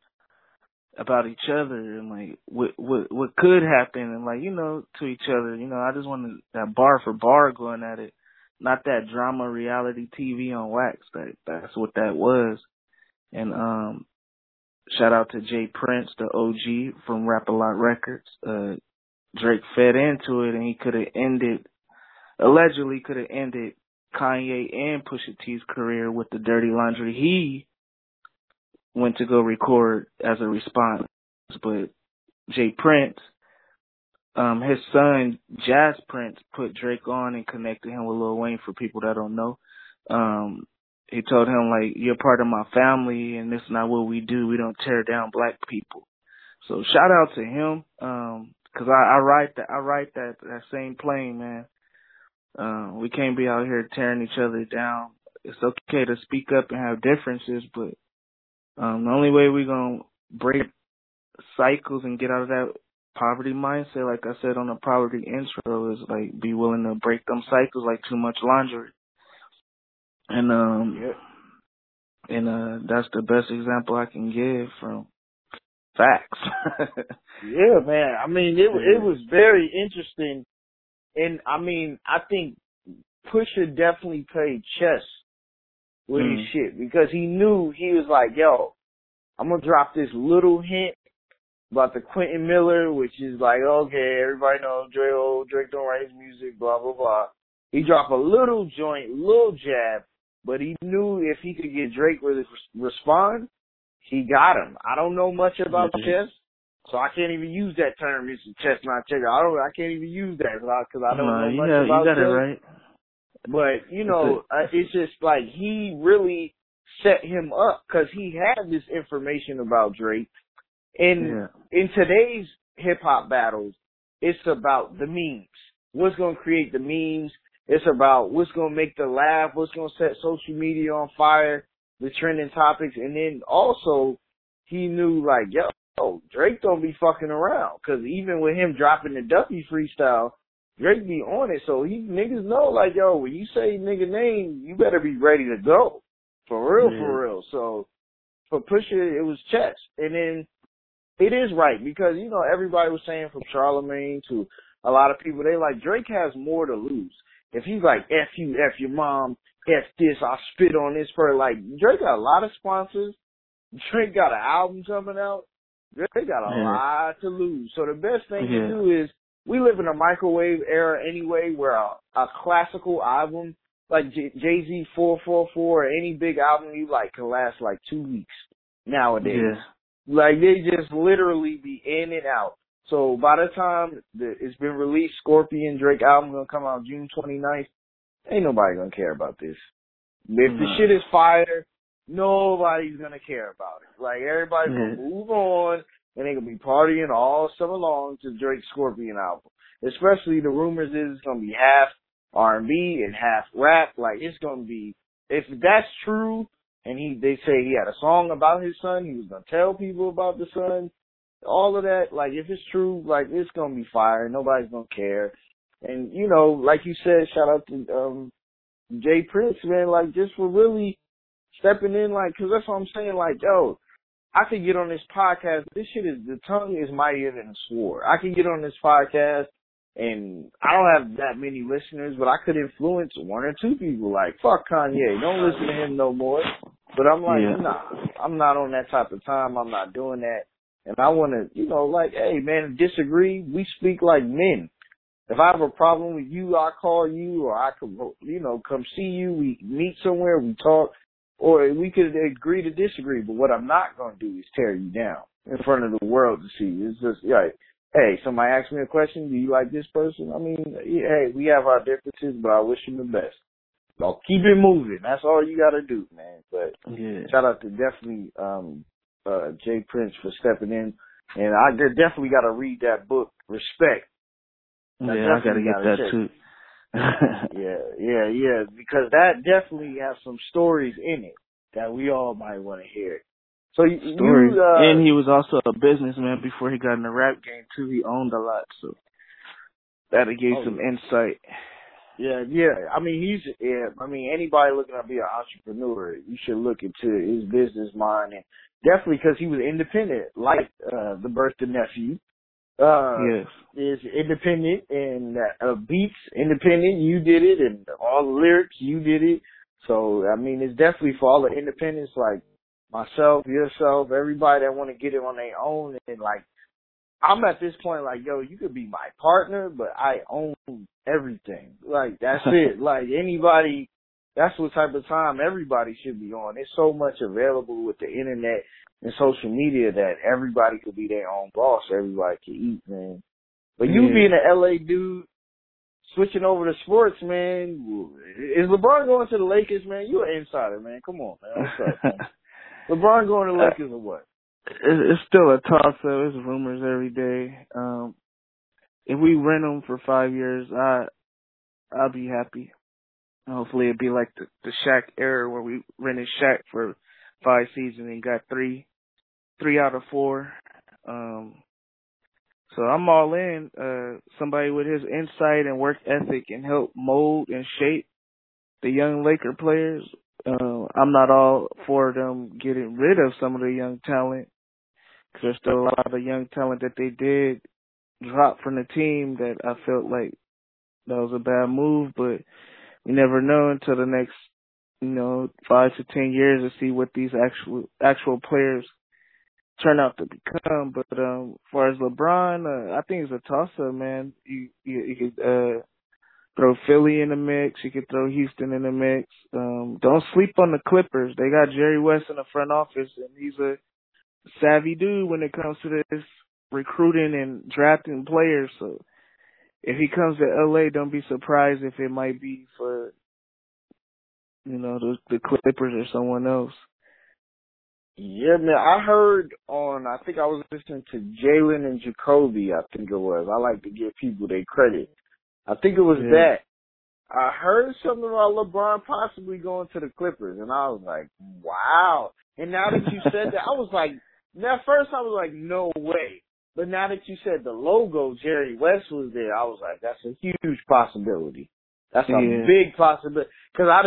about each other and, like, what could happen and, like, you know, to each other. You know, I just want that bar for bar going at it, not that drama reality TV on wax. That's what that was. And, shout out to J Prince, the OG from Rap A Lot Records. Drake fed into it, and he allegedly could have ended Kanye and Pusha T's career with the dirty laundry he went to go record as a response. But J Prince, his son Jazz Prince put Drake on and connected him with Lil Wayne. For people that don't know, he told him, like, you're part of my family, and this is not what we do. We don't tear down black people. So shout out to him, because I ride that same plane, man. We can't be out here tearing each other down. It's okay to speak up and have differences, but the only way we're going to break cycles and get out of that poverty mindset, like I said on the poverty intro, is, like, be willing to break them cycles like too much laundry. And that's the best example I can give from facts. Yeah, man. I mean, it was very interesting, and I mean, I think Pusha definitely played chess with his shit, because he knew, he was like, yo, I'm going to drop this little hint about the Quentin Miller, which is like, okay, everybody knows Drake don't write his music, blah, blah, blah. He dropped a little joint, little jab, but he knew if he could get Drake with his response, he got him. I don't know much about chess, so I can't even use that term. It's chess, not checker. I can't even use that because I don't know much about chess. You got it right. But, you know, it's just like he really set him up because he had this information about Drake. And in today's hip-hop battles, it's about the memes. What's going to create the memes? It's about what's going to make the laugh, what's going to set social media on fire, the trending topics. And then also he knew, like, yo, Drake don't be fucking around, because even with him dropping the Duffy freestyle, Drake be on it. So he niggas know, like, yo, when you say nigga name, you better be ready to go. For real, for real. So for Pusha, it was chess. And then it is right, because, you know, everybody was saying, from Charlamagne to a lot of people, they like, Drake has more to lose. If he's like, F you, F your mom, F this, I spit on this for, like, Drake got a lot of sponsors. Drake got an album coming out. Drake got a lot to lose. So the best thing to do is, we live in a microwave era anyway, where a classical album, like Jay-Z 444 or any big album you like, can last like 2 weeks nowadays. Like, they just literally be in and out. So by the time it's been released, Scorpion Drake album going to come out June 29th. Ain't nobody going to care about this. If the shit is fire, nobody's going to care about it. Like, everybody's going to move on, and they're going to be partying all summer long to Drake's Scorpion album. Especially the rumors is it's going to be half R&B and half rap. Like, it's going to be, if that's true, and they say he had a song about his son, he was going to tell people about the son, all of that. Like, if it's true, like, it's going to be fire. Nobody's going to care. And, you know, like you said, shout out to J Prince, man, like, just for really stepping in, like, because that's what I'm saying, like, yo, I could get on this podcast. This shit is, the tongue is mightier than a sword. I could get on this podcast, and I don't have that many listeners, but I could influence one or two people. Like, fuck Kanye, don't listen to him no more. But I'm like, nah, I'm not on that type of time. I'm not doing that. And I want to, you know, like, hey, man, disagree. We speak like men. If I have a problem with you, I call you, or I could, you know, come see you. We meet somewhere, we talk, or we could agree to disagree. But what I'm not going to do is tear you down in front of the world to see. It's just like, hey, somebody asked me a question, do you like this person? I mean, hey, we have our differences, but I wish him the best. So keep it moving. That's all you got to do, man. But shout out to definitely J Prince for stepping in. And I definitely got to read that book, Respect. I got to get that too. Because that definitely has some stories in it that we all might want to hear. So and he was also a businessman before he got in the rap game too. He owned a lot, so that'll give some insight. I mean, anybody looking to be an entrepreneur, you should look into his business mind, and definitely because he was independent, like The Birth of Nephew. Is independent, and beats independent. You did it, and all the lyrics you did it. So I mean, it's definitely for all the independents, like myself, yourself, everybody that want to get it on their own. And like, I'm at this point, like, yo, you could be my partner, but I own everything. Like, that's it. Like, anybody, that's what type of time everybody should be on. There's so much available with the internet and social media that everybody could be their own boss. Everybody could eat, man. But you being an LA dude, switching over to sports, man, is LeBron going to the Lakers, man? You're an insider, man. Come on, man. What's up, man? LeBron going to Lakers or what? It's still a toss-up. It's rumors every day. If we rent him for 5 years, I'll be happy. Hopefully it'll be like the Shaq era where we rented Shaq for 5 seasons and got three out of 4. So I'm all in. Somebody with his insight and work ethic and help mold and shape the young Laker players. I'm not all for them getting rid of some of the young talent, because there's still a lot of young talent that they did drop from the team that I felt like that was a bad move, but you never know until the next you know, 5 to 10 years to see what these actual players turn out to become. But as far as LeBron, I think it's a toss-up, man. You could throw Philly in the mix. You could throw Houston in the mix. Don't sleep on the Clippers. They got Jerry West in the front office, and he's a savvy dude when it comes to this recruiting and drafting players. So if he comes to L.A., don't be surprised if it might be for, you know, the Clippers or someone else. Yeah, man, I heard on, I think I was listening to Jalen and Jacoby, I think it was. I like to give people their credit. I think it was that. I heard something about LeBron possibly going to the Clippers, and I was like, wow. And now that you said that, I was like, at first I was like, no way. But now that you said the logo, Jerry West was there, I was like, that's a huge possibility. That's a big possibility. Because I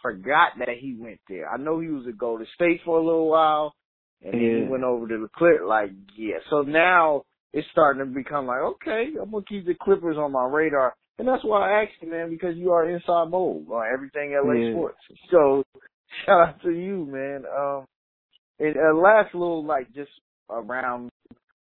forgot that he went there. I know he was at Golden State for a little while, and then he went over to the Clippers. So now it's starting to become like, okay, I'm going to keep the Clippers on my radar. And that's why I asked you, man, because you are inside mode on everything LA sports. So shout out to you, man. And last little, like, just around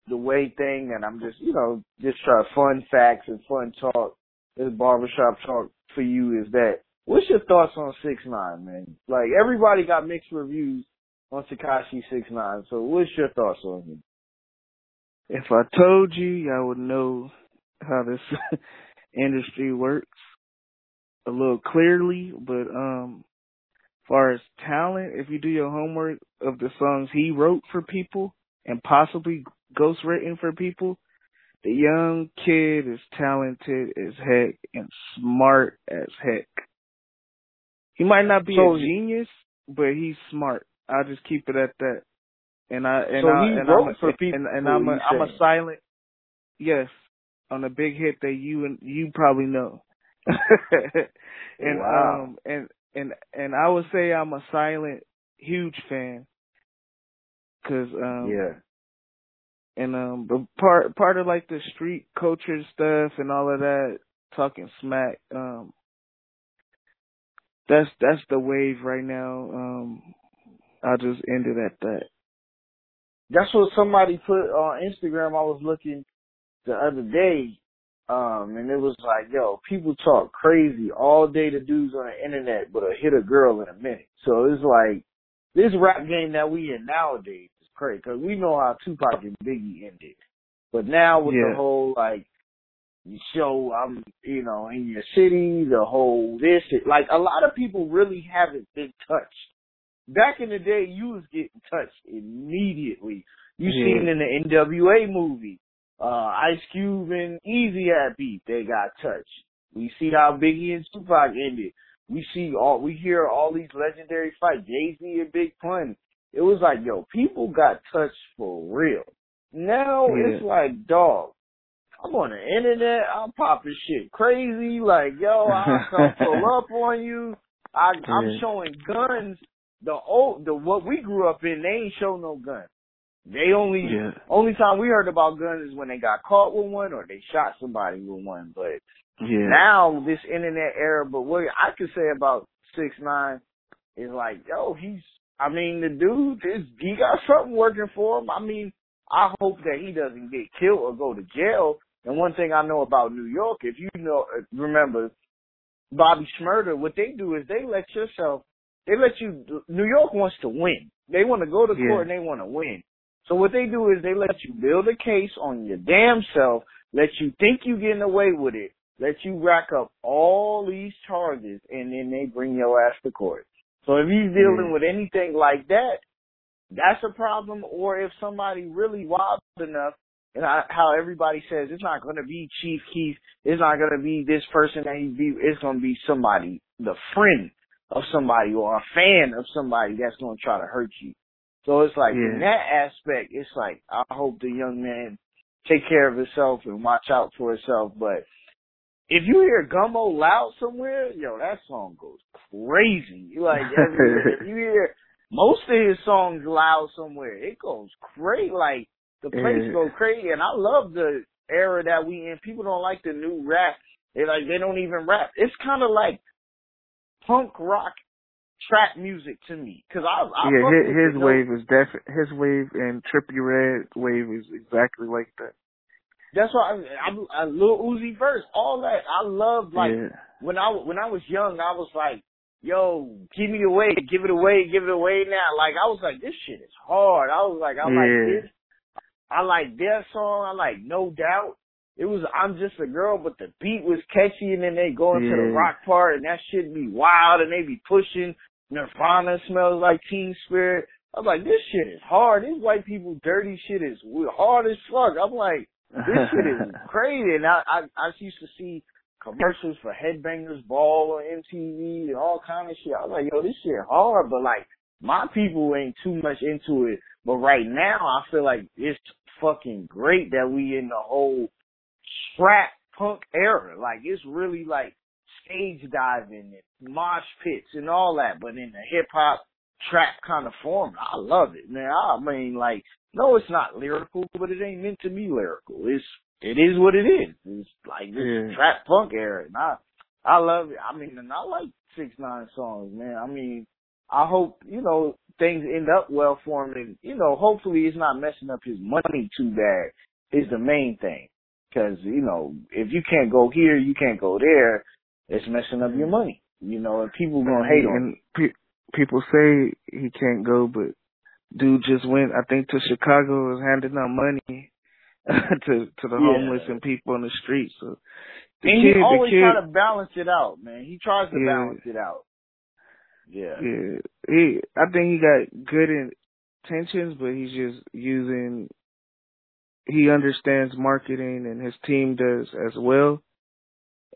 the way thing, and I'm just, you know, just trying fun facts and fun talk. This barbershop talk for you is that, what's your thoughts on 6ix9ine, man? Like, everybody got mixed reviews on Tekashi 6ix9ine, so what's your thoughts on him? If I told you, y'all would know how this industry works a little clearly, but as far as talent, if you do your homework of the songs he wrote for people and possibly ghostwritten for people, the young kid is talented as heck and smart as heck. He might not be a genius, but he's smart. I'll just keep it at that. And I'm a silent yes on a big hit that you probably know. And I would say I'm a silent huge fan. But part of like the street culture stuff and all of that, talking smack, that's the wave right now. I'll just end it at that. That's what somebody put on Instagram. I was looking the other day, and it was like, yo, people talk crazy all day to dudes on the internet, but I hit a girl in a minute. So it's like this rap game that we in nowadays. Because we know how Tupac and Biggie ended. But now with the whole, like, show, I'm, you know, in your city, the whole this, like, a lot of people really haven't been touched. Back in the day, you was getting touched immediately. You seen in the NWA movie, Ice Cube and Eazy had beef. They got touched. We see how Biggie and Tupac ended. We hear all these legendary fights, Jay-Z and Big Pun. It was like, yo, people got touched for real. Now it's like, dog, I'm on the internet, I'm popping shit crazy. Like, yo, I'll come pull up on you. I'm showing guns. What we grew up in, they ain't show no guns. They only time we heard about guns is when they got caught with one or they shot somebody with one. But now this internet era, but what I could say about 6ix9ine is like, yo, the dude, he got something working for him. I mean, I hope that he doesn't get killed or go to jail. And one thing I know about New York, if you know, remember, Bobby Shmurda, what they do is New York wants to win. They want to go to court and they want to win. So what they do is they let you build a case on your damn self, let you think you're getting away with it, let you rack up all these charges, and then they bring your ass to court. So if he's dealing with anything like that, that's a problem. Or if somebody really wild enough, and how everybody says, it's not going to be Chief Keef, it's not going to be this person that he be, it's going to be somebody, the friend of somebody or a fan of somebody that's going to try to hurt you. So it's like in that aspect, it's like I hope the young man take care of himself and watch out for himself. But if you hear Gummo Loud somewhere, yo, that song goes crazy. Like, if you hear most of his songs loud somewhere, it goes crazy. Like, the place goes crazy. And I love the era that we in. People don't like the new rap. They don't even rap. It's kind of like punk rock trap music to me, cause I yeah, his wave is definitely, his wave and Trippie Red wave is exactly like that. That's why I Lil Uzi verse, all that. I loved, like, yeah. When I was young, I was like, yo, give me away, give it away, give it away now. Like, I was like, this shit is hard. I was like, like this. I like their song. I like No Doubt. It was I'm Just a Girl, but the beat was catchy, and then they go into the rock part, and that shit be wild, and they be pushing. Nirvana Smells Like Teen Spirit. I was like, this shit is hard. This white people dirty shit is hard as fuck. I'm like, this shit is crazy. And I used to see commercials for Headbangers Ball on MTV and all kind of shit. I was like, yo, this shit hard, but like, my people ain't too much into it. But right now, I feel like it's fucking great that we in the whole trap punk era. Like, it's really like stage diving and mosh pits and all that, but in the hip hop trap kind of form. I love it, man. I mean, like, no, it's not lyrical, but it ain't meant to be lyrical. It is what it is. It's like this trap punk era, and I love it. I mean, and I like 6ix9ine songs, man. I mean, I hope, you know, things end up well for him, and, you know, hopefully it's not messing up his money too bad is the main thing. Because, you know, if you can't go here, you can't go there, it's messing up your money. You know, and people going to hate on him. People say he can't go, but dude just went, I think, to Chicago, was handing out money to the homeless and people on the street. So he always try to balance it out, man. He tries to balance it out. Yeah. I think he got good intentions, but he's just using. He understands marketing, and his team does as well.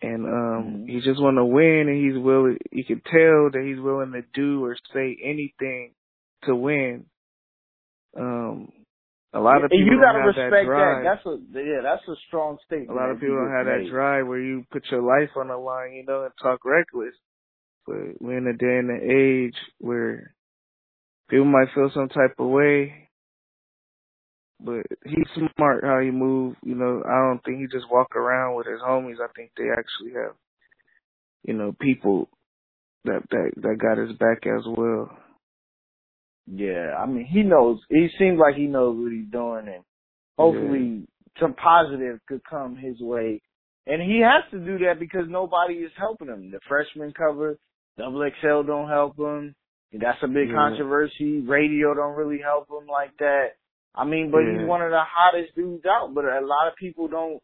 And he just want to win, and he's willing. You can tell that he's willing to do or say anything to win. A lot of people you gotta don't have respect that drive. That's a strong statement. A lot of people don't have that drive where you put your life on the line, you know, and talk reckless. But we're in a day and an age where people might feel some type of way, but he's smart how he moves. You know, I don't think he just walk around with his homies. I think they actually have, you know, people that got his back as well. Yeah, I mean, he knows. He seems like he knows what he's doing, and hopefully some positive could come his way. And he has to do that because nobody is helping him. The freshman cover, XXL don't help him. That's a big controversy. Radio don't really help him like that. I mean, but he's one of the hottest dudes out, but a lot of people don't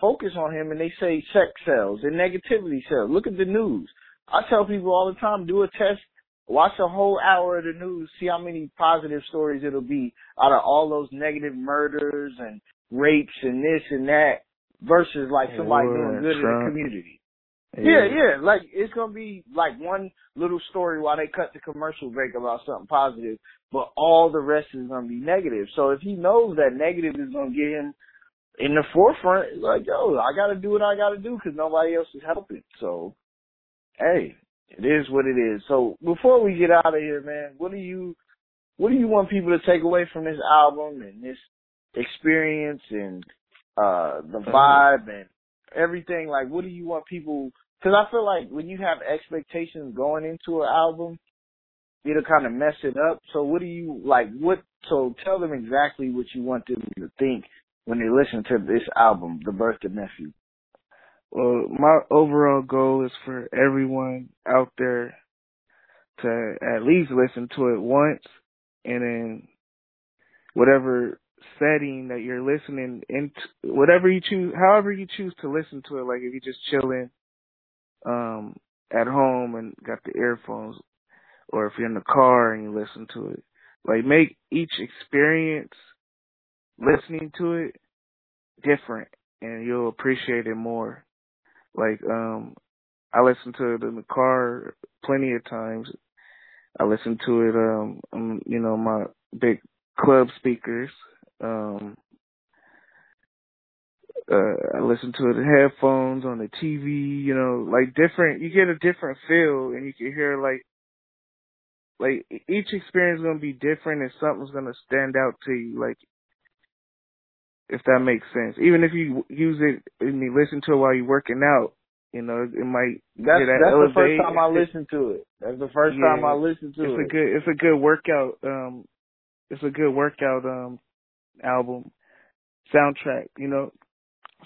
focus on him, and they say sex sells and negativity sells. Look at the news. I tell people all the time, do a test, watch a whole hour of the news, see how many positive stories it'll be out of all those negative murders and rapes and this and that. Versus, like, somebody doing good in the community. Yeah. Like, it's going to be, like, one little story while they cut the commercial break about something positive, but all the rest is going to be negative. So if he knows that negative is going to get him in the forefront, it's like, yo, I got to do what I got to do because nobody else is helping. So, hey, it is what it is. So before we get out of here, man, what do you want people to take away from this album and this experience and – the vibe and everything? Like, what do you want people? Because I feel like when you have expectations going into an album, it'll kind of mess it up. So what do you like? So tell them exactly what you want them to think when they listen to this album, The Birth of Nephew. Well, my overall goal is for everyone out there to at least listen to it once, and then whatever setting that you're listening into, whatever you choose, however you choose to listen to it, like if you're just chilling at home and got the earphones, or if you're in the car and you listen to it, like make each experience listening to it different, and you'll appreciate it more. Like I listened to it in the car plenty of times. I listened to it you know, my big club speakers. I listen to it in headphones, on the TV, you know, like different, you get a different feel, and you can hear like each experience is going to be different, and something's going to stand out to you, like, if that makes sense. Even if you use it and you listen to it while you're working out, You know, it might. That's the first time I listened to it. It's a good. It's a good workout album soundtrack. You know,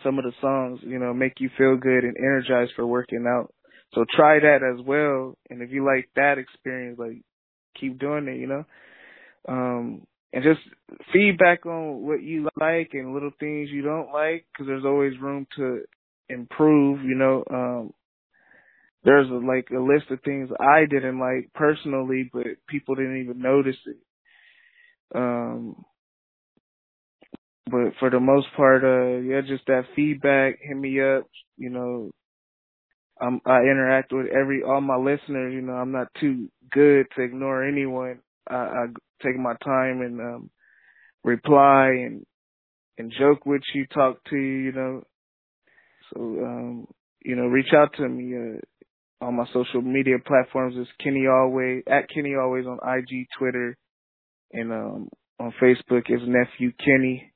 some of the songs, you know, make you feel good and energized for working out. So try that as well. And if you like that experience, like, keep doing it. You know, and just feedback on what you like and little things you don't like, because there's always room to improve, you know. There's like a list of things I didn't like personally, but people didn't even notice it. But for the most part, yeah, just that feedback, hit me up, you know. I interact with all my listeners, you know. I'm not too good to ignore anyone. I take my time and reply and joke with you, talk to you, you know. So, you know, reach out to me on my social media platforms. It's Kenny Always, at Kenny Always on IG, Twitter, and on Facebook it's Nephew Kenny.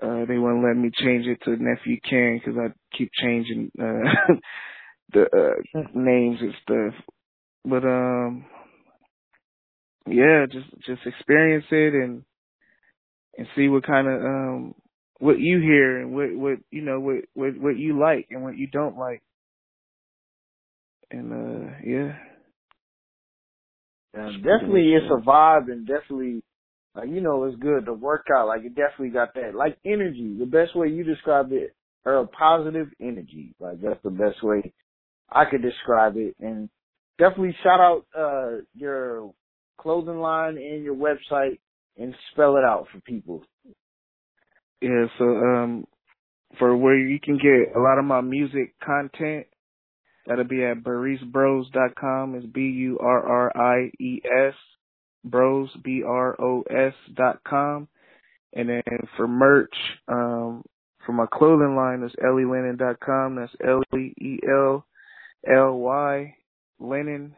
They wouldn't let me change it to Nephew Ken because I keep changing the names and stuff. But, yeah, just experience it and see what kind of – what you hear and what you know, what you like and what you don't like. And yeah. Definitely it's a vibe, and definitely, like, you know, it's good to work out. Like, it definitely got that, like, energy. The best way you described it, or positive energy. Like, that's the best way I could describe it. And definitely shout out your clothing line and your website, and spell it out for people. Yeah, so for where you can get a lot of my music content, that'll be at burriesbros.com. It's Burries, bros, BROS.com. And then for merch, for my clothing line, it's Ellylinen.com. That's Ellylly, linen,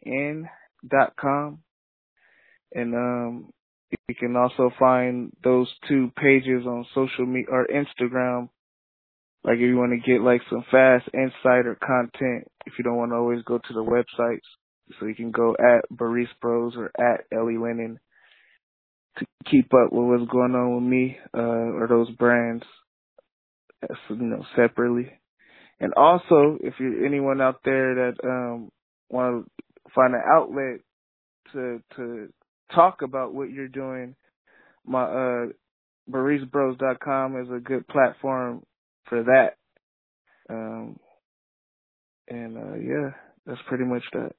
LINEN.com. And, you can also find those two pages on social media or Instagram. Like, if you want to get, like, some fast insider content, if you don't want to always go to the websites, so you can go at Burries Bros or at Ellylinen to keep up with what's going on with me or those brands, you know, separately. And also, if you're anyone out there that want to find an outlet to talk about what you're doing, my burriesbros.com is a good platform for that. And yeah, that's pretty much that.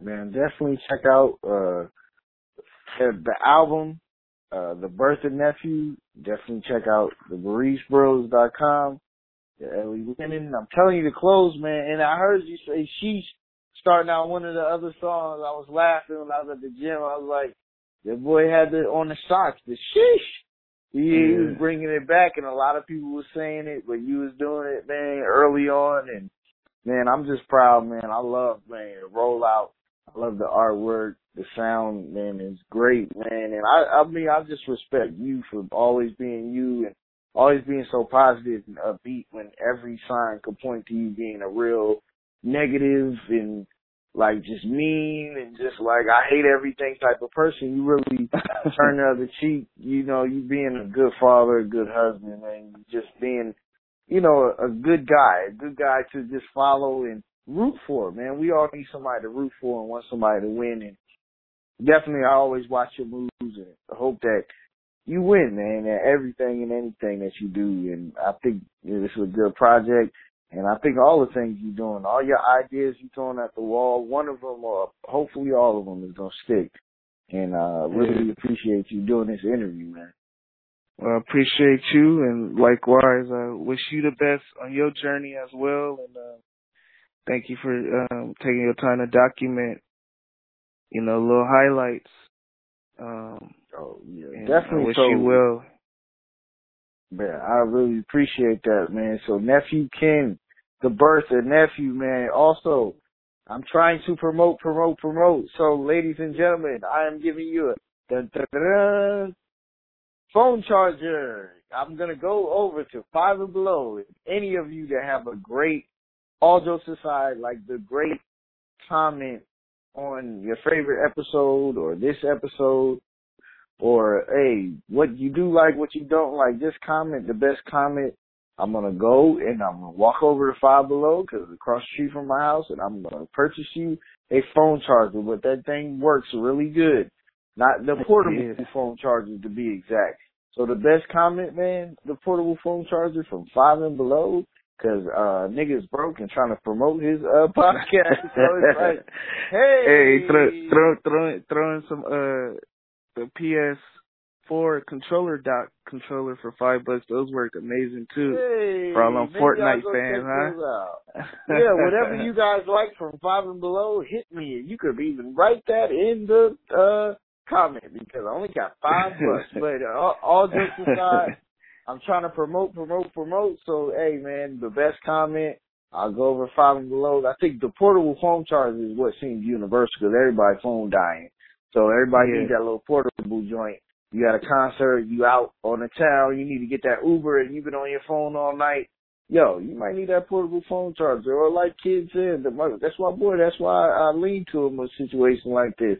Man, definitely check out the album, The Birth of Nephew. Definitely check out the burriesbros.com, the Ellylinen. I'm telling you, the clothes, man. And I heard you say sheesh starting out one of the other songs. I was laughing when I was at the gym. I was like, the boy had the on the socks, the sheesh. He was bringing it back, and a lot of people were saying it, but you was doing it, man, early on. And, man, I'm just proud, man. I love, man, the rollout. I love the artwork. The sound, man, is great, man. And, I mean, I just respect you for always being you and always being so positive and upbeat when every sign could point to you being a real negative and, like, just mean and just, like, I hate everything type of person. You really turn the other cheek, you know, you being a good father, a good husband, and just being, you know, a good guy to just follow and root for, man. We all need somebody to root for and want somebody to win. And definitely I always watch your moves and hope that you win, man, at everything and anything that you do. And I think, you know, this is a good project. And I think all the things you're doing, all your ideas you're throwing at the wall, one of them, or hopefully all of them, is going to stick. And I really appreciate you doing this interview, man. Well, I appreciate you, and likewise, I wish you the best on your journey as well. And thank you for taking your time to document, you know, little highlights. Oh, yeah, definitely. I wish you well. Man, I really appreciate that, man. So, Nephew Ken, The Birth of Nephew, man. Also, I'm trying to promote. So, ladies and gentlemen, I am giving you a phone charger. I'm going to go over to Five and Below. If any of you that have a great All Jokes Aside, like the great comment on your favorite episode or this episode, or, hey, what you do like, what you don't like, just comment the best comment. I'm going to go and I'm going to walk over to Five Below because it's across the street from my house, and I'm going to purchase you a phone charger. But that thing works really good. Not the portable phone charger, to be exact. So the best comment, man, the portable phone charger from Five and Below, because niggas broke and trying to promote his podcast. So it's like, hey. Hey, throw in some the PS4 controller dock controller for $5. Those work amazing, too. Hey, for all them Fortnite fans, huh? Yeah, whatever you guys like from Five and Below, hit me. You could even write that in the comment, because I only got $5. But all jokes aside, I'm trying to promote. So, hey, man, the best comment, I'll go over Five and Below. I think the portable phone charger is what seems universal because everybody's phone dying. So everybody needs that little portable joint. You got a concert, you out on the town, you need to get that Uber, and you've been on your phone all night. Yo, you might need that portable phone charger. Or like kids said, that's why I lean to him in a situation like this.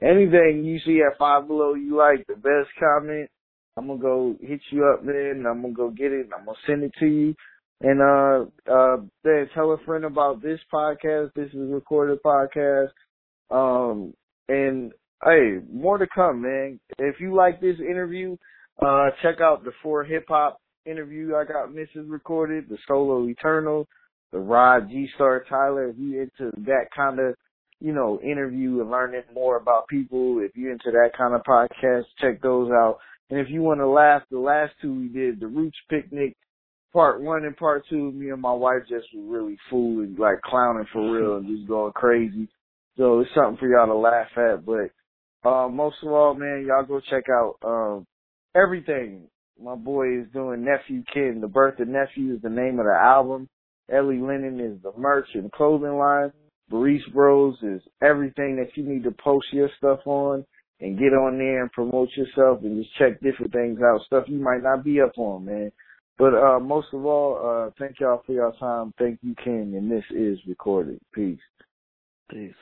Anything you see at Five Below you like, the best comment, I'm going to go hit you up, man. I'm going to go get it. I'm going to send it to you. And then tell a friend about this podcast. This is a recorded podcast. And, hey, more to come, man. If you like this interview, check out the 4 hip-hop interview I got Mrs. recorded, the Solo Eternal, the Rod G-Star Tyler. If you into that kind of, interview and learning more about people, if you're into that kind of podcast, check those out. And if you want to laugh, the last 2 we did, the Roots Picnic, part 1 and part 2, me and my wife just were really fooling, like clowning for real and just going crazy. So it's something for y'all to laugh at. But most of all, man, y'all go check out everything my boy is doing. Nephew Ken, The Birth of Nephew is the name of the album. Ellylinen is the merch and clothing line. Burries Bros is everything that you need to post your stuff on and get on there and promote yourself and just check different things out, stuff you might not be up on, man. But most of all, thank y'all for your time. Thank you, Ken, and this is recorded. Peace.